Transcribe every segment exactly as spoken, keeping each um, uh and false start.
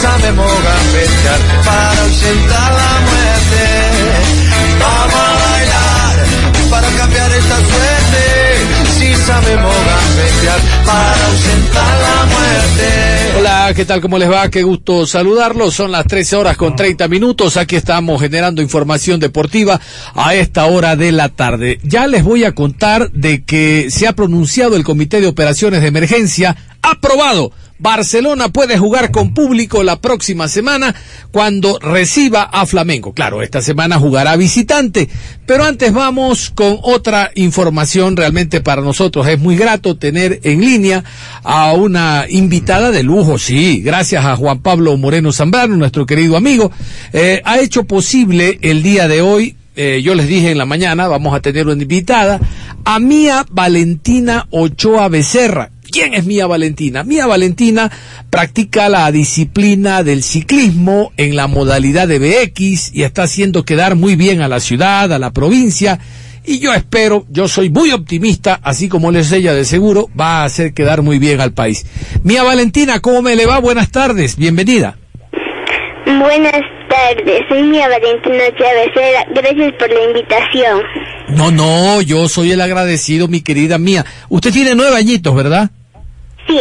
Sabemos gambetear para ausentar la muerte. Vamos a bailar para cambiar esta suerte. Si sí sabemos gambetear para ausentar la muerte. Hola, ¿qué tal? ¿Cómo les va? Qué gusto saludarlos. Son las trece horas con treinta minutos. Aquí estamos generando información deportiva a esta hora de la tarde. Ya les voy a contar de que se ha pronunciado el Comité de Operaciones de Emergencia. Aprobado. Barcelona puede jugar con público la próxima semana cuando reciba a Flamengo. Claro, esta semana jugará visitante, pero antes vamos con otra información. Realmente para nosotros es muy grato tener en línea a una invitada de lujo, sí, gracias a Juan Pablo Moreno Zambrano, nuestro querido amigo. Eh, ha hecho posible el día de hoy, eh, yo les dije en la mañana, vamos a tener una invitada, a Mía Valentina Ochoa Becerra. ¿Quién es Mía Valentina? Mía Valentina practica la disciplina del ciclismo en la modalidad de B M X y está haciendo quedar muy bien a la ciudad, a la provincia, y yo espero, yo soy muy optimista, así como les ella de seguro, va a hacer quedar muy bien al país. Mía Valentina, ¿cómo me le va? Buenas tardes, bienvenida. Buenas tardes, soy Mía Valentina Ochoa, gracias por la invitación. No, no, yo soy el agradecido, mi querida Mía. Usted tiene nueve añitos, ¿verdad? Sí.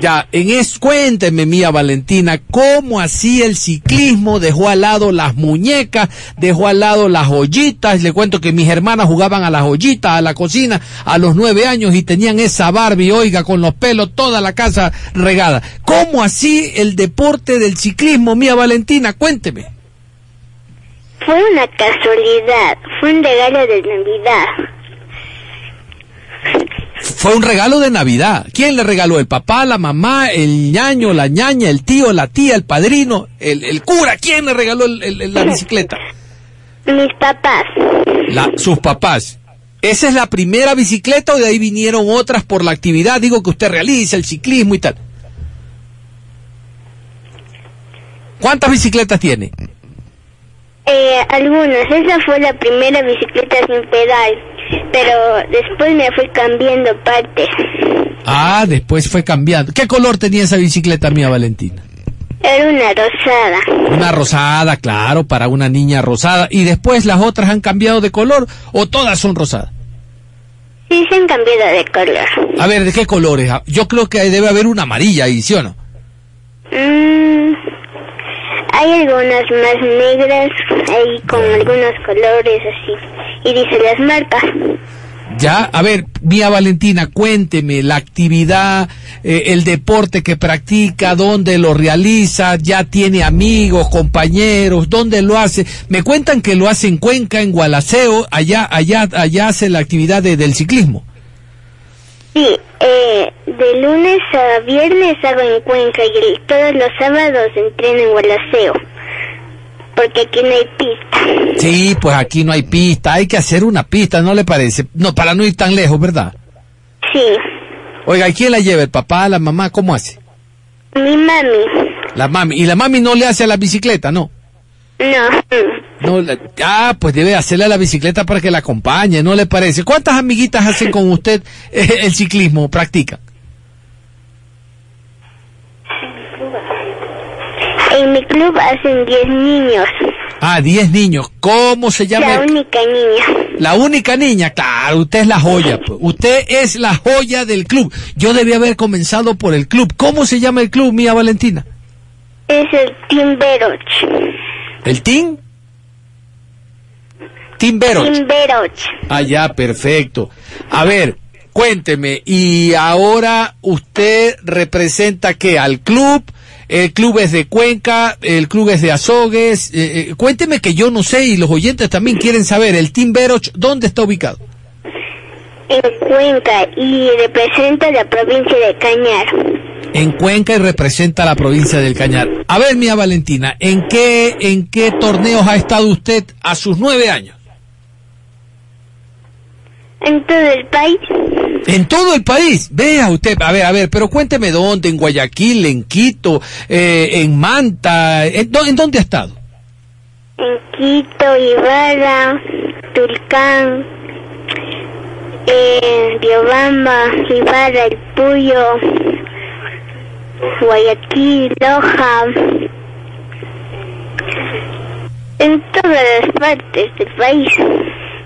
Ya, en es, cuénteme, Mía Valentina, ¿cómo así el ciclismo dejó al lado las muñecas, dejó al lado las ollitas? Le cuento que mis hermanas jugaban a las ollitas, a la cocina, a los nueve años y tenían esa Barbie, oiga, con los pelos, toda la casa regada. ¿Cómo así el deporte del ciclismo, Mía Valentina? Cuénteme. Fue una casualidad, fue un regalo de Navidad. Fue un regalo de Navidad. ¿Quién le regaló? ¿El papá, la mamá, el ñaño, la ñaña, el tío, la tía, el padrino, el, el cura? ¿Quién le regaló el, el, la bicicleta? Mis papás. La, sus papás. ¿Esa es la primera bicicleta o de ahí vinieron otras por la actividad? Digo que usted realiza el ciclismo y tal. ¿Cuántas bicicletas tiene? Eh, algunas. Esa fue la primera bicicleta sin pedal. Pero después me fui cambiando partes. Ah, después fue cambiando. ¿Qué color tenía esa bicicleta, Mía Valentina? Era una rosada. Una rosada, claro, para una niña rosada. ¿Y después las otras han cambiado de color o todas son rosadas? Sí, se han cambiado de color. A ver, ¿de qué colores? Yo creo que debe haber una amarilla ahí, ¿sí o no? Mm, hay algunas más negras, ahí con algunos colores así. Y dice las marcas. Ya, a ver, Mía Valentina, cuénteme la actividad, eh, el deporte que practica, dónde lo realiza, ya tiene amigos, compañeros, dónde lo hace. Me cuentan que lo hace en Cuenca, en Gualaceo, allá, allá, allá hace la actividad de, del ciclismo. Sí, eh, de lunes a viernes hago en Cuenca y todos los sábados entreno en Gualaceo. Porque aquí no hay pista. Sí, pues aquí no hay pista, hay que hacer una pista, ¿no le parece? No, para no ir tan lejos, ¿verdad? Sí. Oiga, ¿y quién la lleva? ¿El papá, la mamá? ¿Cómo hace? Mi mami. La mami. ¿Y la mami no le hace a la bicicleta, no? No. no ah, pues debe hacerle a la bicicleta para que la acompañe, ¿no le parece? ¿Cuántas amiguitas hacen con usted el ciclismo, practican? En mi club hacen diez niños. Ah, diez niños. ¿Cómo se llama? La única niña. La única niña, claro, usted es la joya. Usted es la joya del club. Yo debía haber comenzado por el club. ¿Cómo se llama el club, Mía Valentina? Es el Team Beroc. ¿El Team? Team Beroc. Team Beroc. Ah, ya, perfecto. A ver, cuénteme, ¿y ahora usted representa qué? ¿Al club? el club es de Cuenca, el club es de Azogues. Eh, eh, cuénteme, que yo no sé, y los oyentes también quieren saber, el Team Beroc, ¿dónde está ubicado? En Cuenca, y representa la provincia de Cañar. En Cuenca, y representa la provincia del Cañar. A ver, Mía Valentina, ¿en qué, en qué torneos ha estado usted a sus nueve años? En todo el país. En todo el país, vea usted, a ver, a ver, pero cuénteme dónde, en Guayaquil, en Quito, eh, en Manta, ¿en, ¿en dónde ha estado? En Quito, Ibarra, Tulcán, eh, Riobamba, Ibarra, El Puyo, Guayaquil, Loja, en todas las partes del país.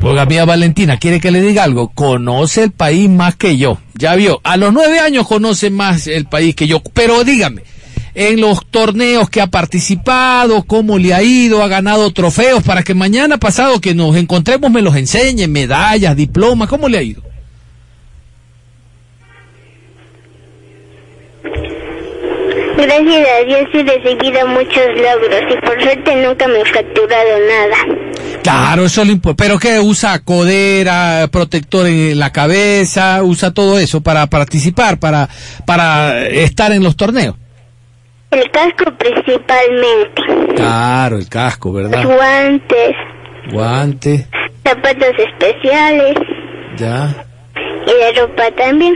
Oiga, Mía Valentina, ¿quiere que le diga algo? Conoce el país más que yo, ya vio, a los nueve años conoce más el país que yo, pero dígame, en los torneos que ha participado, ¿cómo le ha ido? ¿Ha ganado trofeos? Para que mañana pasado que nos encontremos me los enseñe, medallas, diplomas, ¿cómo le ha ido? Gracias a Dios he recibido muchos logros y por suerte nunca me he fracturado nada. Claro, eso le importa. ¿Pero qué? ¿Usa codera, protector en la cabeza? ¿Usa todo eso para participar, para para estar en los torneos? El casco principalmente. Claro, el casco, ¿verdad? Guantes. Guantes. Zapatos especiales. Ya. Y la ropa también.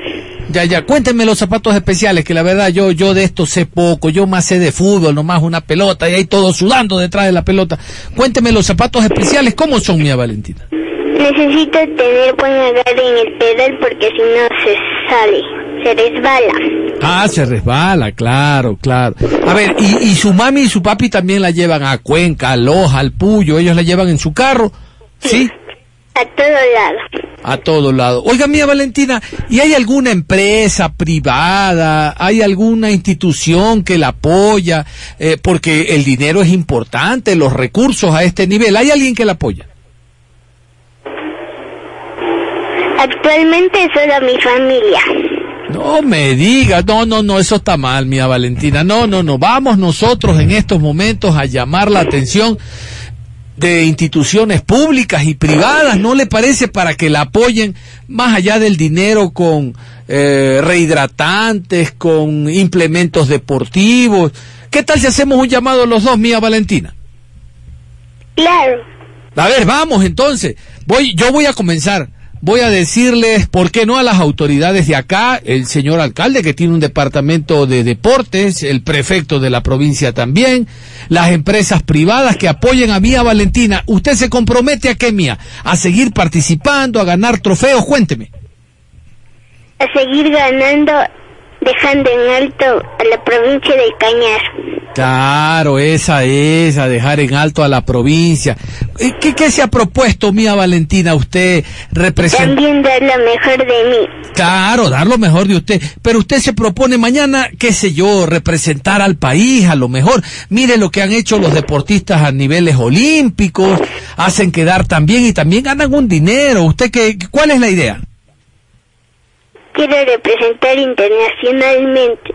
Ya, ya, cuéntenme los zapatos especiales, que la verdad yo yo de esto sé poco, yo más sé de fútbol, nomás una pelota, y ahí todos sudando detrás de la pelota. Cuéntenme los zapatos especiales, ¿cómo son, Mía Valentina? Necesito tener buen agarre en el pedal porque si no se sale, se resbala. Ah, se resbala, claro, claro. A ver, y, y su mami y su papi también la llevan a Cuenca, a Loja, al Puyo, ellos la llevan en su carro, ¿sí? A todo lado. A todo lado. Oiga, Mía Valentina, ¿y hay alguna empresa privada, hay alguna institución que la apoya? Eh, porque el dinero es importante, los recursos a este nivel, ¿hay alguien que la apoya? Actualmente solo mi familia. No me digas, no, no, no, eso está mal, Mía Valentina, no, no, no, vamos nosotros en estos momentos a llamar la atención de instituciones públicas y privadas, ¿no le parece?, para que la apoyen más allá del dinero con eh, rehidratantes, con implementos deportivos. ¿Qué tal si hacemos un llamado los dos, Mía Valentina? Claro. A ver, vamos entonces. Voy, yo voy a comenzar. Voy a decirles, ¿por qué no?, a las autoridades de acá, el señor alcalde que tiene un departamento de deportes, el prefecto de la provincia también, las empresas privadas que apoyen a Mía Valentina. ¿Usted se compromete a qué, Mía? ¿A seguir participando, a ganar trofeos? Cuénteme. A seguir ganando, dejando en alto a la provincia del Cañar. Claro, esa es, a dejar en alto a la provincia. ¿Qué, qué se ha propuesto, Mía Valentina? Usted representa... También dar lo mejor de mí. Claro, dar lo mejor de usted. Pero usted se propone mañana, qué sé yo, representar al país, a lo mejor. Mire lo que han hecho los deportistas a niveles olímpicos, hacen quedar también y también ganan un dinero. ¿Usted qué, cuál es la idea? Quiero representar internacionalmente.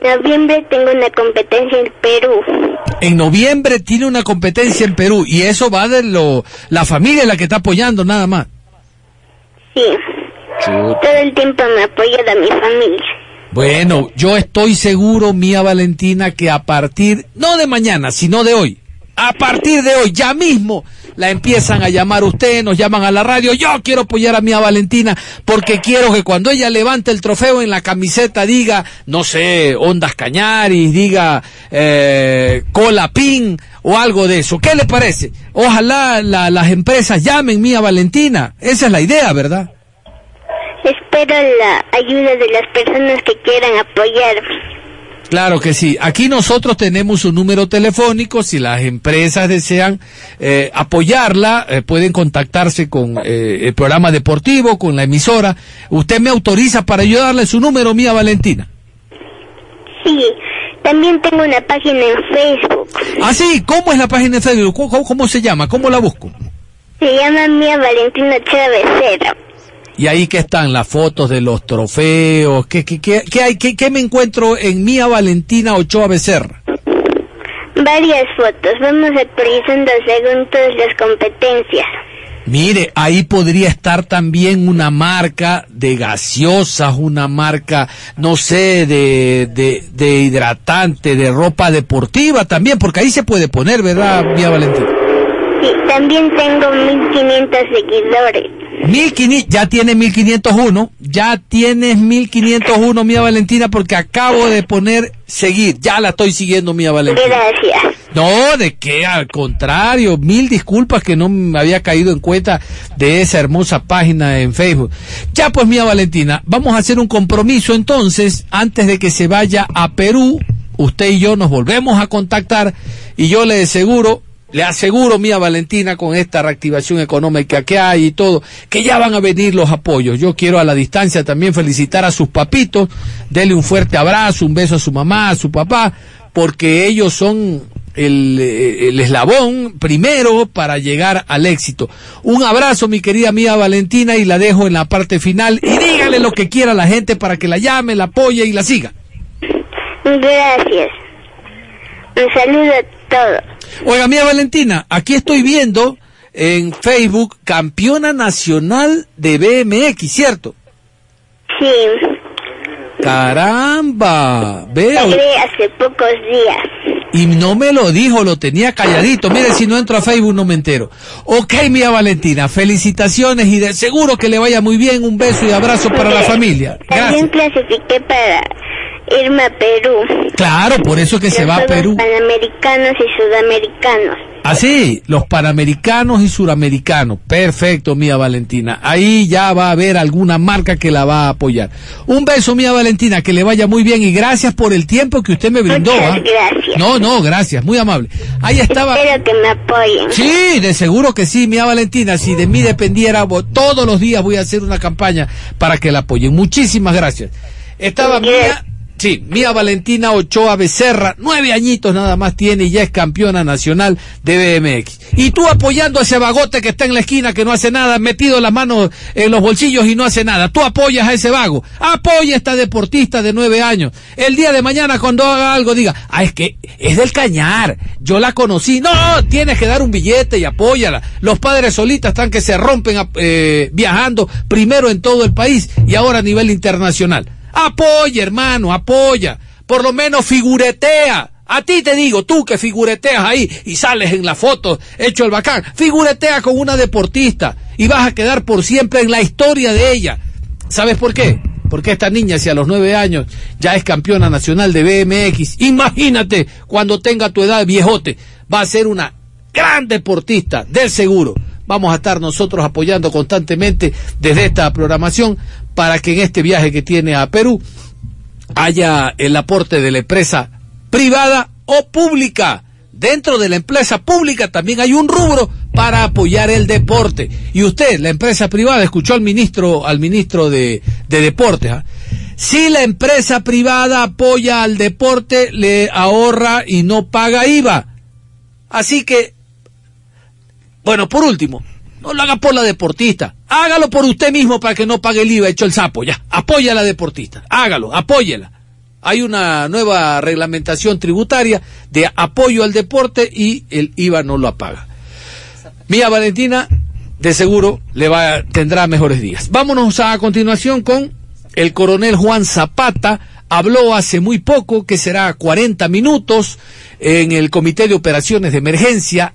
En noviembre tengo una competencia en Perú. En noviembre tiene una competencia en Perú, y eso va de lo... la familia es la que está apoyando, nada más. Sí. Chuta. Todo el tiempo me ha apoyado mi familia. Bueno, yo estoy seguro, Mía Valentina, que a partir, no de mañana, sino de hoy, a partir de hoy, ya mismo, la empiezan a llamar usted, nos llaman a la radio. Yo quiero apoyar a Mía Valentina porque quiero que cuando ella levante el trofeo en la camiseta diga, no sé, Ondas Cañaris, diga eh, Colapín o algo de eso. ¿Qué le parece? Ojalá la, las empresas llamen, Mía Valentina. Esa es la idea, ¿verdad? Espero la ayuda de las personas que quieran apoyarme. Claro que sí. Aquí nosotros tenemos un número telefónico. Si las empresas desean eh, apoyarla, eh, pueden contactarse con eh, el programa deportivo, con la emisora. ¿Usted me autoriza para ayudarle? Su número, Mía Valentina. Sí. También tengo una página en Facebook. Ah, sí. ¿Cómo es la página en Facebook? ¿Cómo, cómo, cómo se llama? ¿Cómo la busco? Se llama Mía Valentina Ochoa Becerra. Y ahí que están las fotos de los trofeos. ¿Qué, qué, qué, qué hay? ¿Qué, qué me encuentro en Mía Valentina Ochoa Becerra? Varias fotos. Vamos actualizando según todas las competencias. Mire, ahí podría estar también una marca de gaseosas, una marca, no sé, de, de, de hidratante, de ropa deportiva también, porque ahí se puede poner, ¿verdad, Mía Valentina? Sí, también tengo mil quinientos seguidores. mil quinientos, ya tiene mil quinientos uno, ya tienes mil quinientos uno, Mía Valentina, porque acabo de poner seguir, ya la estoy siguiendo, Mía Valentina. Gracias. No, de que al contrario, mil disculpas que no me había caído en cuenta de esa hermosa página en Facebook. Ya pues, Mía Valentina, vamos a hacer un compromiso entonces, antes de que se vaya a Perú, usted y yo nos volvemos a contactar y yo le aseguro, le aseguro, Mía Valentina, con esta reactivación económica que hay y todo, que ya van a venir los apoyos. Yo quiero a la distancia también felicitar a sus papitos, dele un fuerte abrazo, un beso a su mamá, a su papá, porque ellos son El, el eslabón primero para llegar al éxito. Un abrazo, mi querida Mía Valentina, y la dejo en la parte final, y dígale lo que quiera a la gente para que la llame, la apoye y la siga. Gracias. Un saludo a todos. Oiga, Mía Valentina, aquí estoy viendo en Facebook campeona nacional de B M X, ¿cierto? Sí. Caramba, veo. Hace pocos días. Y no me lo dijo, lo tenía calladito. Mire, si no entro a Facebook no me entero. Ok, Mía Valentina, felicitaciones y de seguro que le vaya muy bien. Un beso y abrazo para la familia. Gracias. También clasifiqué para irme a Perú. Claro, por eso que se va a Perú. Los Panamericanos y Sudamericanos. Ah, sí, los Panamericanos y Suramericanos. Perfecto, Mía Valentina. Ahí ya va a haber alguna marca que la va a apoyar. Un beso, Mía Valentina, que le vaya muy bien y gracias por el tiempo que usted me brindó. Muchas ¿eh? gracias. No, no, gracias, muy amable. Ahí estaba. Espero que me apoyen. Sí, de seguro que sí, Mía Valentina. Si de mí dependiera, todos los días voy a hacer una campaña para que la apoyen. Muchísimas gracias. Estaba Mía... Sí, Mía Valentina Ochoa Becerra, nueve añitos nada más tiene y ya es campeona nacional de B M X. Y tú apoyando a ese vagote que está en la esquina, que no hace nada, metido las manos en los bolsillos y no hace nada. Tú apoyas a ese vago, apoya a esta deportista de nueve años. El día de mañana cuando haga algo diga, ah, es que es del Cañar, yo la conocí. No, tienes que dar un billete y apóyala. Los padres solitas están que se rompen eh, viajando primero en todo el país y ahora a nivel internacional. Apoya, hermano, apoya, por lo menos figuretea. A ti te digo, tú que figureteas ahí y sales en la foto hecho el bacán, figuretea con una deportista y vas a quedar por siempre en la historia de ella. ¿Sabes por qué? Porque esta niña, si a los nueve años ya es campeona nacional de B M X, imagínate cuando tenga tu edad, viejote, va a ser una gran deportista, del seguro. Vamos a estar nosotros apoyando constantemente desde esta programación para que en este viaje que tiene a Perú haya el aporte de la empresa privada o pública. Dentro de la empresa pública también hay un rubro para apoyar el deporte. Y usted, la empresa privada, escuchó al ministro, al ministro de, de Deportes, ¿eh? Si la empresa privada apoya al deporte, le ahorra y no paga I V A. Así que, bueno, por último, no lo haga por la deportista, hágalo por usted mismo para que no pague el I V A hecho el sapo, ya, apoya a la deportista, hágalo, apóyela. Hay una nueva reglamentación tributaria de apoyo al deporte y el I V A no lo apaga. Mía Valentina, de seguro, le va, tendrá mejores días. Vámonos a continuación con el coronel Juan Zapata. Habló hace muy poco, que será cuarenta minutos, en el Comité de Operaciones de Emergencia.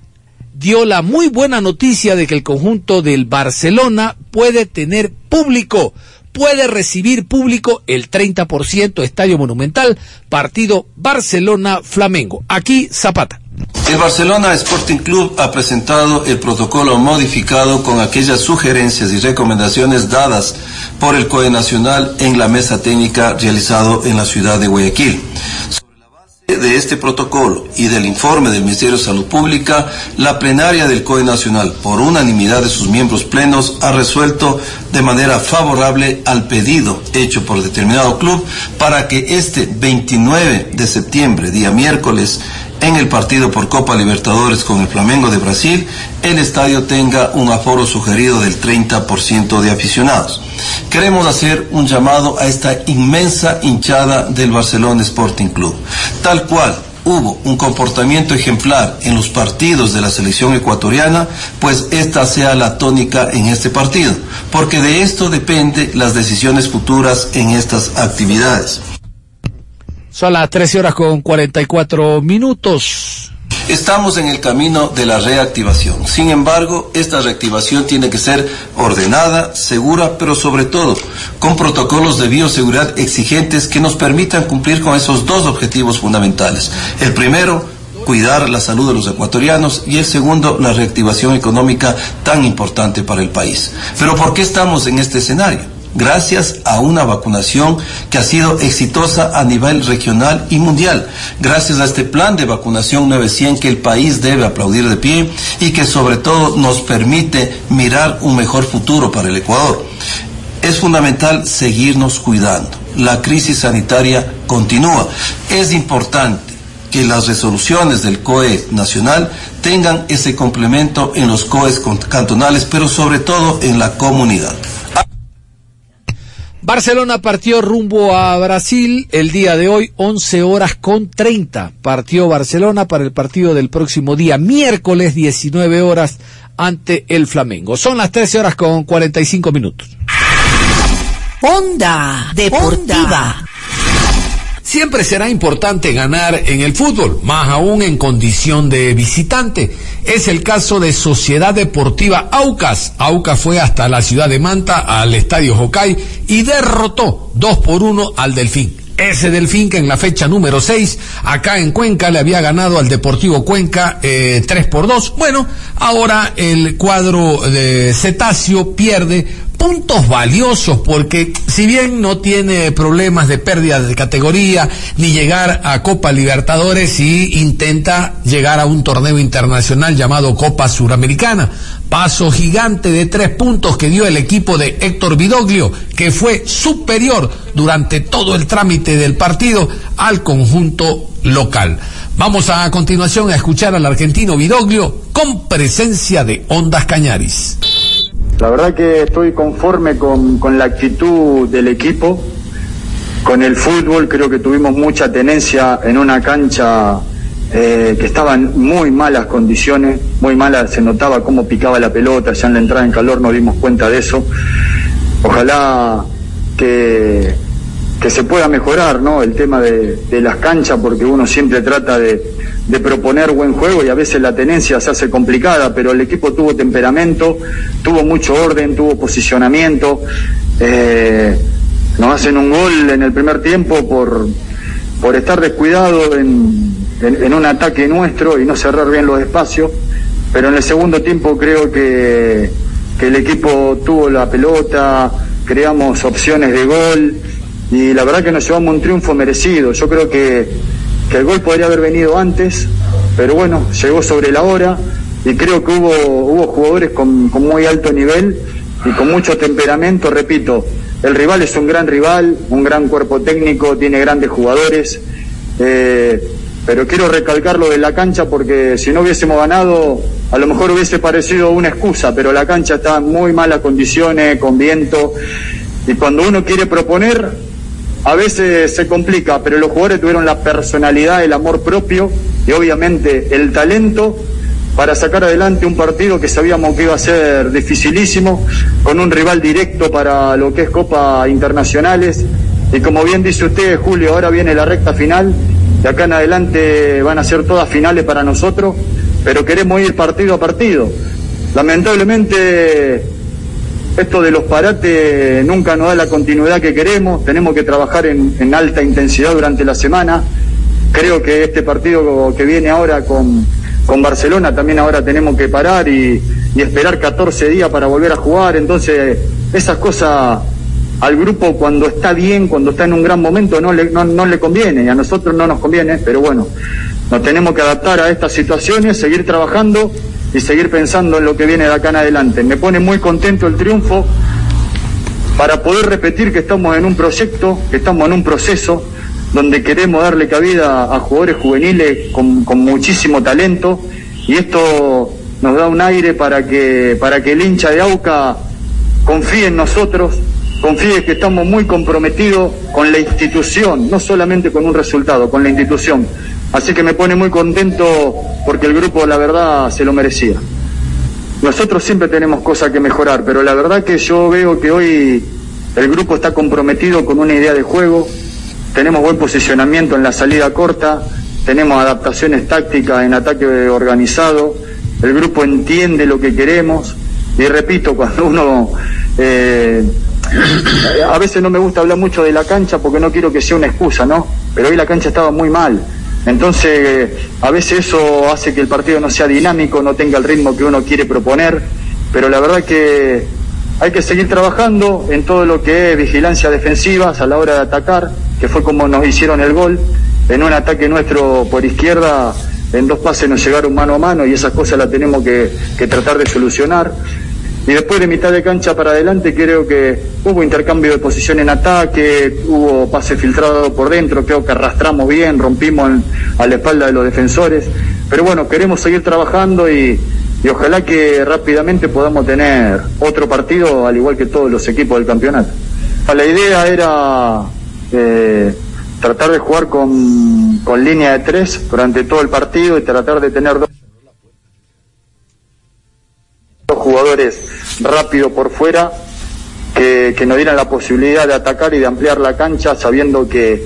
Dio la muy buena noticia de que el conjunto del Barcelona puede tener público, puede recibir público el treinta por ciento, Estadio Monumental, partido Barcelona-Flamengo. Aquí Zapata. El Barcelona Sporting Club ha presentado el protocolo modificado con aquellas sugerencias y recomendaciones dadas por el C O E Nacional en la mesa técnica realizado en la ciudad de Guayaquil. De este protocolo y del informe del Ministerio de Salud Pública, la plenaria del C O E Nacional, por unanimidad de sus miembros plenos, ha resuelto de manera favorable al pedido hecho por determinado club para que este veintinueve de septiembre, día miércoles, en el partido por Copa Libertadores con el Flamengo de Brasil, el estadio tenga un aforo sugerido del treinta por ciento de aficionados. Queremos hacer un llamado a esta inmensa hinchada del Barcelona Sporting Club. Tal cual hubo un comportamiento ejemplar en los partidos de la selección ecuatoriana, pues esta sea la tónica en este partido, porque de esto depende las decisiones futuras en estas actividades. Son las trece horas con cuarenta y cuatro minutos. Estamos en el camino de la reactivación. Sin embargo, esta reactivación tiene que ser ordenada, segura, pero sobre todo con protocolos de bioseguridad exigentes que nos permitan cumplir con esos dos objetivos fundamentales. El primero, cuidar la salud de los ecuatorianos, y el segundo, la reactivación económica tan importante para el país. Pero ¿por qué estamos en este escenario? Gracias a una vacunación que ha sido exitosa a nivel regional y mundial, gracias a este plan de vacunación nueve cien que el país debe aplaudir de pie y que sobre todo nos permite mirar un mejor futuro para el Ecuador. Es fundamental seguirnos cuidando. La crisis sanitaria continúa. Es importante que las resoluciones del C O E nacional tengan ese complemento en los C O Es cantonales, pero sobre todo en la comunidad. Barcelona partió rumbo a Brasil el día de hoy, once horas con treinta. Partió Barcelona para el partido del próximo día, miércoles, diecinueve horas, ante el Flamengo. Son las trece horas con cuarenta y cinco minutos. Onda Deportiva. Siempre será importante ganar en el fútbol, más aún en condición de visitante. Es el caso de Sociedad Deportiva AUCAS. AUCAS fue hasta la ciudad de Manta, al Estadio Jocay, y derrotó dos por uno al Delfín. Ese Delfín que en la fecha número seis, acá en Cuenca, le había ganado al Deportivo Cuenca eh, tres por dos. Bueno, ahora el cuadro de cetáceo pierde puntos valiosos, porque si bien no tiene problemas de pérdida de categoría ni llegar a Copa Libertadores, sí intenta llegar a un torneo internacional llamado Copa Suramericana. Paso gigante de tres puntos que dio el equipo de Héctor Vidoglio, que fue superior durante todo el trámite del partido al conjunto local. Vamos a continuación a escuchar al argentino Vidoglio con presencia de Ondas Cañaris. La verdad que estoy conforme con, con la actitud del equipo, con el fútbol. Creo que tuvimos mucha tenencia en una cancha eh, que estaba en muy malas condiciones, muy malas. Se notaba cómo picaba la pelota, ya en la entrada en calor nos dimos cuenta de eso. Ojalá que, que se pueda mejorar, ¿no?, el tema de, de las canchas, porque uno siempre trata de, de proponer buen juego y a veces la tenencia se hace complicada, pero el equipo tuvo temperamento, tuvo mucho orden, tuvo posicionamiento. Eh, nos hacen un gol en el primer tiempo por, por estar descuidado en, en, en un ataque nuestro y no cerrar bien los espacios, pero en el segundo tiempo creo que, que el equipo tuvo la pelota, creamos opciones de gol y la verdad que nos llevamos un triunfo merecido. Yo creo que que el gol podría haber venido antes, pero bueno, llegó sobre la hora y creo que hubo, hubo jugadores con, con muy alto nivel y con mucho temperamento. Repito, el rival es un gran rival, un gran cuerpo técnico, tiene grandes jugadores, eh, pero quiero recalcar lo de la cancha, porque si no hubiésemos ganado, a lo mejor hubiese parecido una excusa, pero la cancha está en muy malas condiciones, con viento, y cuando uno quiere proponer, a veces se complica, pero los jugadores tuvieron la personalidad, el amor propio y obviamente el talento para sacar adelante un partido que sabíamos que iba a ser dificilísimo, con un rival directo para lo que es Copa Internacionales. Y como bien dice usted, Julio, ahora viene la recta final, de acá en adelante van a ser todas finales para nosotros, pero queremos ir partido a partido. Lamentablemente, esto de los parates nunca nos da la continuidad que queremos. Tenemos que trabajar en, en alta intensidad durante la semana. Creo que este partido que viene ahora con, con Barcelona, también ahora tenemos que parar y, y esperar catorce días para volver a jugar. Entonces, esas cosas al grupo, cuando está bien, cuando está en un gran momento, no le, no, no le conviene, y a nosotros no nos conviene, pero bueno, nos tenemos que adaptar a estas situaciones, seguir trabajando y seguir pensando en lo que viene de acá en adelante. Me pone muy contento el triunfo para poder repetir que estamos en un proyecto, que estamos en un proceso, donde queremos darle cabida a jugadores juveniles con, con muchísimo talento, y esto nos da un aire para que, para que el hincha de AUCA confíe en nosotros, confíe que estamos muy comprometidos con la institución, no solamente con un resultado, con la institución. Así que me pone muy contento porque el grupo, la verdad, se lo merecía. Nosotros siempre tenemos cosas que mejorar, pero la verdad que yo veo que hoy el grupo está comprometido con una idea de juego. Tenemos buen posicionamiento en la salida corta, tenemos adaptaciones tácticas en ataque organizado, el grupo entiende lo que queremos, y repito, cuando uno... Eh, a veces no me gusta hablar mucho de la cancha porque no quiero que sea una excusa, ¿no? Pero hoy la cancha estaba muy mal. Entonces, a veces eso hace que el partido no sea dinámico, no tenga el ritmo que uno quiere proponer, pero la verdad que hay que seguir trabajando en todo lo que es vigilancia defensiva a la hora de atacar, que fue como nos hicieron el gol. En un ataque nuestro por izquierda, en dos pases nos llegaron mano a mano, y esas cosas las tenemos que, que tratar de solucionar. Y después de mitad de cancha para adelante creo que hubo intercambio de posición en ataque, hubo pase filtrado por dentro, creo que arrastramos bien, rompimos en, a la espalda de los defensores. Pero bueno, queremos seguir trabajando y, y ojalá que rápidamente podamos tener otro partido, al igual que todos los equipos del campeonato. La idea era eh, tratar de jugar con, con línea de tres durante todo el partido y tratar de tener dos jugadores rápido por fuera que, que nos dieran la posibilidad de atacar y de ampliar la cancha, sabiendo que,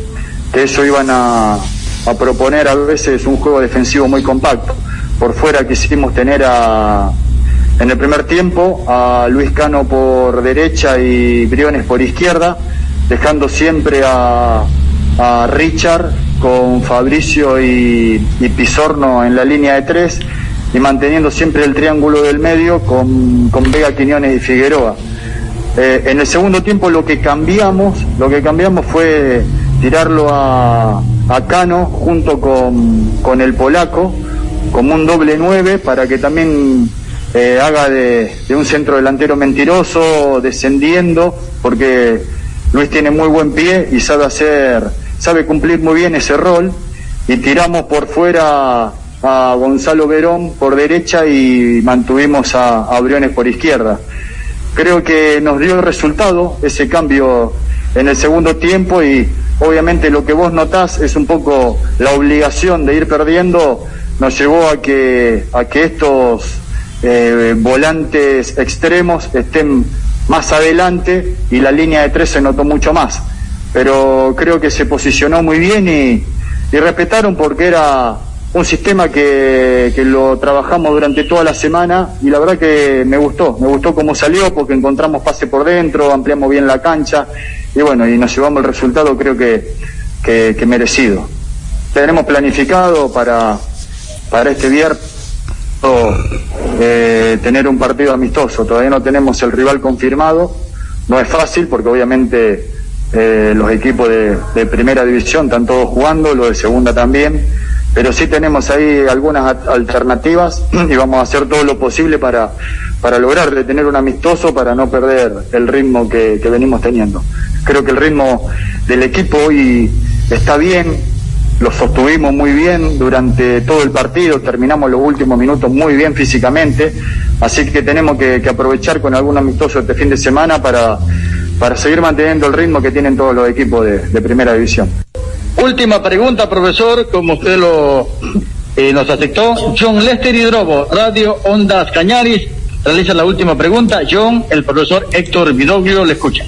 que eso iban a, a proponer a veces un juego defensivo muy compacto. Por fuera quisimos tener a, en el primer tiempo a Luis Cano por derecha y Briones por izquierda, dejando siempre a, a Richard con Fabricio y, y Pizorno en la línea de tres, y manteniendo siempre el triángulo del medio con, con Vega, Quiñones y Figueroa. Eh, en el segundo tiempo lo que cambiamos, lo que cambiamos fue tirarlo a, a Cano junto con, con el polaco, como un doble nueve, para que también eh, haga de, de un centro delantero mentiroso, descendiendo, porque Luis tiene muy buen pie y sabe hacer, sabe cumplir muy bien ese rol, y tiramos por fuera a Gonzalo Verón por derecha y mantuvimos a, a Briones por izquierda. Creo que nos dio el resultado ese cambio en el segundo tiempo, y obviamente lo que vos notás es un poco la obligación de ir perdiendo, nos llevó a que, a que estos eh, volantes extremos estén más adelante, y la línea de tres se notó mucho más, pero creo que se posicionó muy bien y, y respetaron, porque era un sistema que, que lo trabajamos durante toda la semana, y la verdad que me gustó, me gustó cómo salió, porque encontramos pase por dentro, ampliamos bien la cancha, y bueno, y nos llevamos el resultado, creo que, que, que merecido. Tenemos planificado para, para este viernes eh, tener un partido amistoso, todavía no tenemos el rival confirmado, no es fácil porque obviamente eh, los equipos de, de primera división están todos jugando, los de segunda también, pero sí tenemos ahí algunas alternativas y vamos a hacer todo lo posible para, para lograr de tener un amistoso, para no perder el ritmo que, que venimos teniendo. Creo que el ritmo del equipo hoy está bien, lo sostuvimos muy bien durante todo el partido, terminamos los últimos minutos muy bien físicamente, así que tenemos que, que aprovechar con algún amistoso este fin de semana para, para seguir manteniendo el ritmo que tienen todos los equipos de, de primera división. Última pregunta, profesor, como usted lo eh, nos aceptó. John Lester Hidrovo, Radio Ondas Cañaris, realiza la última pregunta. John, el profesor Héctor Vidoglio le escucha.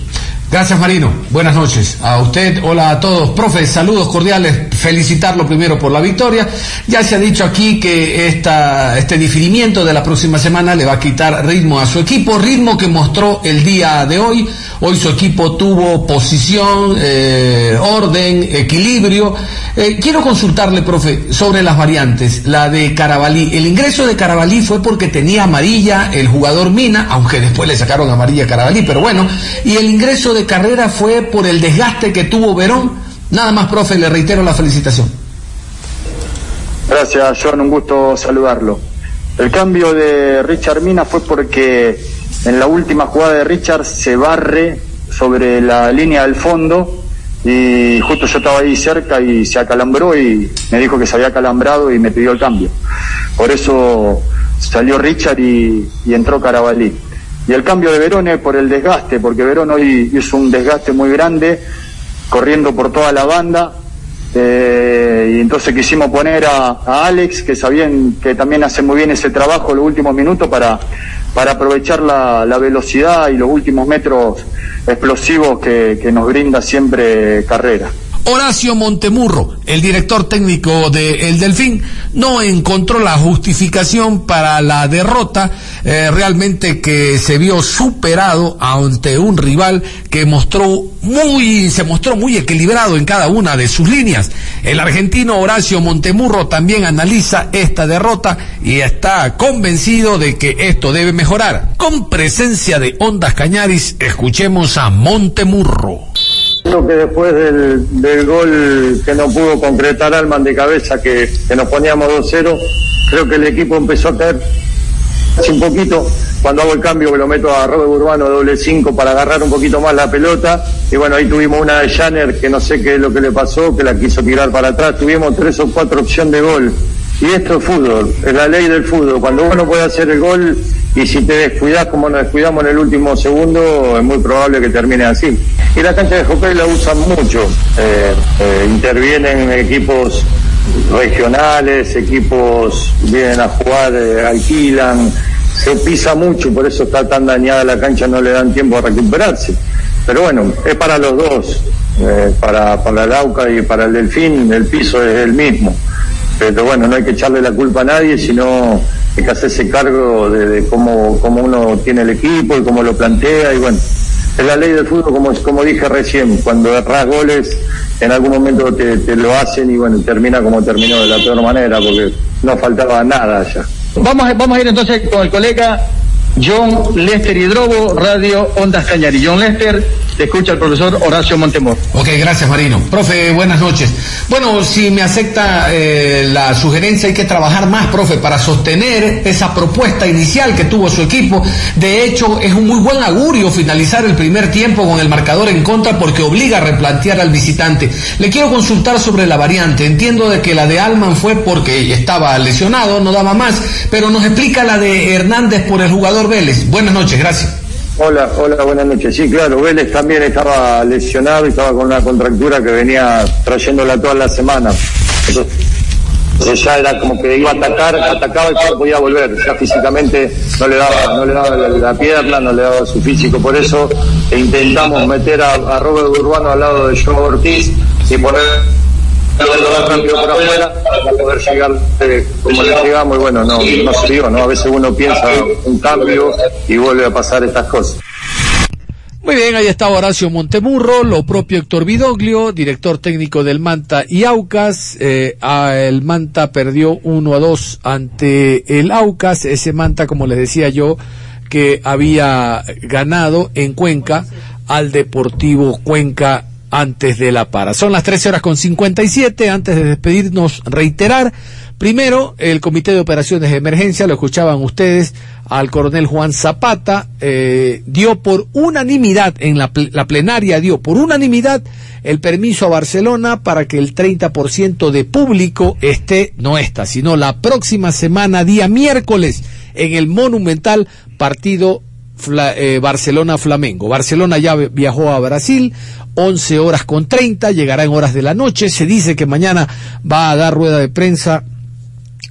Gracias, Marino. Buenas noches a usted. Hola a todos. Profe, saludos cordiales. Felicitarlo primero por la victoria. Ya se ha dicho aquí que esta, este diferimiento de la próxima semana le va a quitar ritmo a su equipo, ritmo que mostró el día de hoy. Hoy su equipo tuvo posición, eh, orden, equilibrio. Eh, quiero consultarle, profe, sobre las variantes. La de Carabalí. El ingreso de Carabalí fue porque tenía amarilla el jugador Mina, aunque después le sacaron amarilla a Carabalí, pero bueno. Y el ingreso de Carrera fue por el desgaste que tuvo Verón. Nada más, profe, le reitero la felicitación. Gracias, John, un gusto saludarlo. El cambio de Richard Mina fue porque en la última jugada de Richard se barre sobre la línea del fondo y justo yo estaba ahí cerca y se acalambró y me dijo que se había acalambrado y me pidió el cambio. Por eso salió Richard y, y entró Carabalí. Y el cambio de Verone por el desgaste, porque Verone hoy hizo un desgaste muy grande, corriendo por toda la banda, eh, y entonces quisimos poner a, a Alex, que sabían que también hace muy bien ese trabajo los últimos minutos para, para aprovechar la, la velocidad y los últimos metros explosivos que, que nos brinda siempre Carrera. Horacio Montemurro, el director técnico de El Delfín, no encontró la justificación para la derrota, eh, realmente que se vio superado ante un rival que mostró muy, se mostró muy equilibrado en cada una de sus líneas. El argentino Horacio Montemurro también analiza esta derrota y está convencido de que esto debe mejorar. Con presencia de Ondas Cañaris, escuchemos a Montemurro. Creo que después del, del gol que no pudo concretar Alman de cabeza, que, que nos poníamos dos cero, creo que el equipo empezó a caer un poquito. Cuando hago el cambio que lo meto a Robert Urbano doble cinco para agarrar un poquito más la pelota, y bueno, ahí tuvimos una de Janner que no sé qué es lo que le pasó, que la quiso tirar para atrás. Tuvimos tres o cuatro opciones de gol, y esto es fútbol, es la ley del fútbol. Cuando uno puede hacer el gol y si te descuidas como nos descuidamos en el último segundo, es muy probable que termine así. Y la cancha de Jocay la usan mucho, eh, eh, intervienen equipos regionales, equipos vienen a jugar, eh, alquilan, se pisa mucho, por eso está tan dañada la cancha, no le dan tiempo a recuperarse. Pero bueno, es para los dos, eh, para, para el AUCAS y para el Delfín, el piso es el mismo. Pero bueno, no hay que echarle la culpa a nadie, sino hay que hacerse cargo de, de cómo, cómo uno tiene el equipo y cómo lo plantea. Y bueno, es la ley del fútbol, como, como dije recién, cuando erras goles, en algún momento te, te lo hacen y bueno, termina como terminó, de la peor manera, porque no faltaba nada allá. Vamos a, vamos a ir entonces con el colega John Lester Hidrovo, Radio Ondas Cañaris. John Lester, te escucha el profesor Horacio Montemor. Ok, gracias Marino. Profe, buenas noches. Bueno, si me acepta eh, la sugerencia, hay que trabajar más, profe, para sostener esa propuesta inicial que tuvo su equipo. De hecho, es un muy buen augurio finalizar el primer tiempo con el marcador en contra, porque obliga a replantear al visitante. Le quiero consultar sobre la variante. Entiendo de que la de Alman fue porque estaba lesionado, no daba más, pero nos explica la de Hernández por el jugador Vélez. Buenas noches, gracias. Hola, hola, buenas noches. Sí, claro, Vélez también estaba lesionado y estaba con una contractura que venía trayéndola toda la semana. Eso, eso ya era como que iba a atacar, atacaba y no podía volver. Ya físicamente no le daba, no le daba la, la pierna, no le daba su físico. Por eso intentamos meter a, a Robert Urbano al lado de Joe Ortiz y poner rápido por afuera para poder llegar eh, como le llegamos, y bueno, no, no se dio, ¿no? A veces uno piensa un cambio y vuelve a pasar estas cosas. Muy bien, ahí está Horacio Montemurro, lo propio Héctor Vidoglio, director técnico del Manta y Aucas. Eh, el Manta perdió uno a dos ante el Aucas, ese Manta, como les decía yo, que había ganado en Cuenca al Deportivo Cuenca antes de la para. Son las trece horas con cincuenta y siete. Antes de despedirnos, reiterar, primero, el Comité de Operaciones de Emergencia, lo escuchaban ustedes, al coronel Juan Zapata, eh, dio por unanimidad, en la, pl- la plenaria dio por unanimidad el permiso a Barcelona para que el treinta por ciento de público esté, no esta, sino la próxima semana, día miércoles, en el Monumental, partido Fla, eh, Barcelona-Flamengo. Barcelona ya viajó a Brasil, once horas con treinta, llegará en horas de la noche. Se dice que mañana va a dar rueda de prensa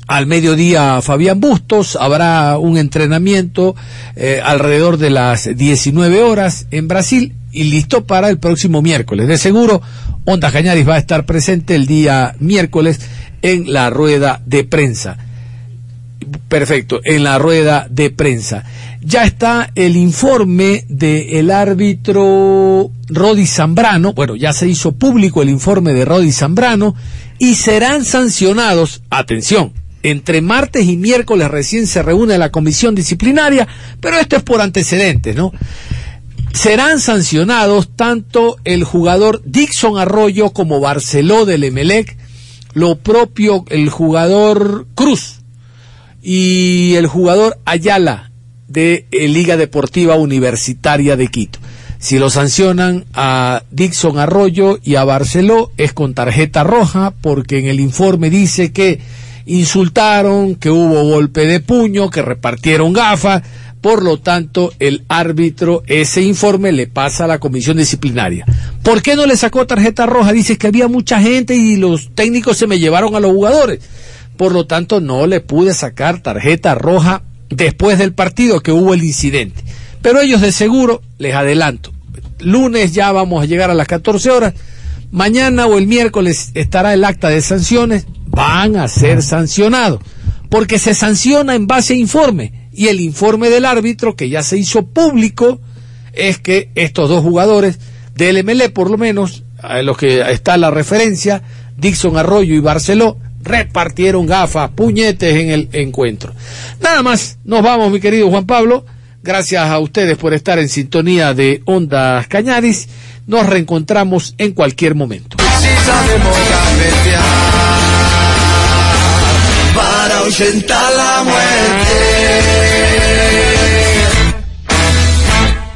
al mediodía Fabián Bustos. Habrá un entrenamiento eh, alrededor de las diecinueve horas en Brasil, y listo para el próximo miércoles. De seguro, Ondas Cañaris va a estar presente el día miércoles en la rueda de prensa. Perfecto, en la rueda de prensa. Ya está el informe del árbitro Rodi Zambrano. Bueno, ya se hizo público el informe de Rodi Zambrano, y serán sancionados, atención, entre martes y miércoles recién se reúne la comisión disciplinaria, pero esto es por antecedentes, ¿no? Serán sancionados tanto el jugador Dixon Arroyo como Barceló del Emelec, lo propio el jugador Cruz y el jugador Ayala de eh, Liga Deportiva Universitaria de Quito. Si lo sancionan a Dixon Arroyo y a Barceló es con tarjeta roja, porque en el informe dice que insultaron, que hubo golpe de puño, que repartieron gafas. Por lo tanto, el árbitro, ese informe le pasa a la comisión disciplinaria. ¿Por qué no le sacó tarjeta roja? Dice que había mucha gente y los técnicos se me llevaron a los jugadores. Por lo tanto, no le pude sacar tarjeta roja después del partido que hubo el incidente. Pero ellos de seguro, les adelanto, lunes ya vamos a llegar a las catorce horas. Mañana o el miércoles estará el acta de sanciones. Van a ser sancionados, porque se sanciona en base a informe. Y el informe del árbitro, que ya se hizo público, es que estos dos jugadores del Emelec, por lo menos, a los que está la referencia, Dixon Arroyo y Barceló, repartieron gafas, puñetes en el encuentro. Nada más, nos vamos, mi querido Juan Pablo. Gracias a ustedes por estar en sintonía de Ondas Cañaris. Nos reencontramos en cualquier momento. Si sabemos para ahuyentar la muerte.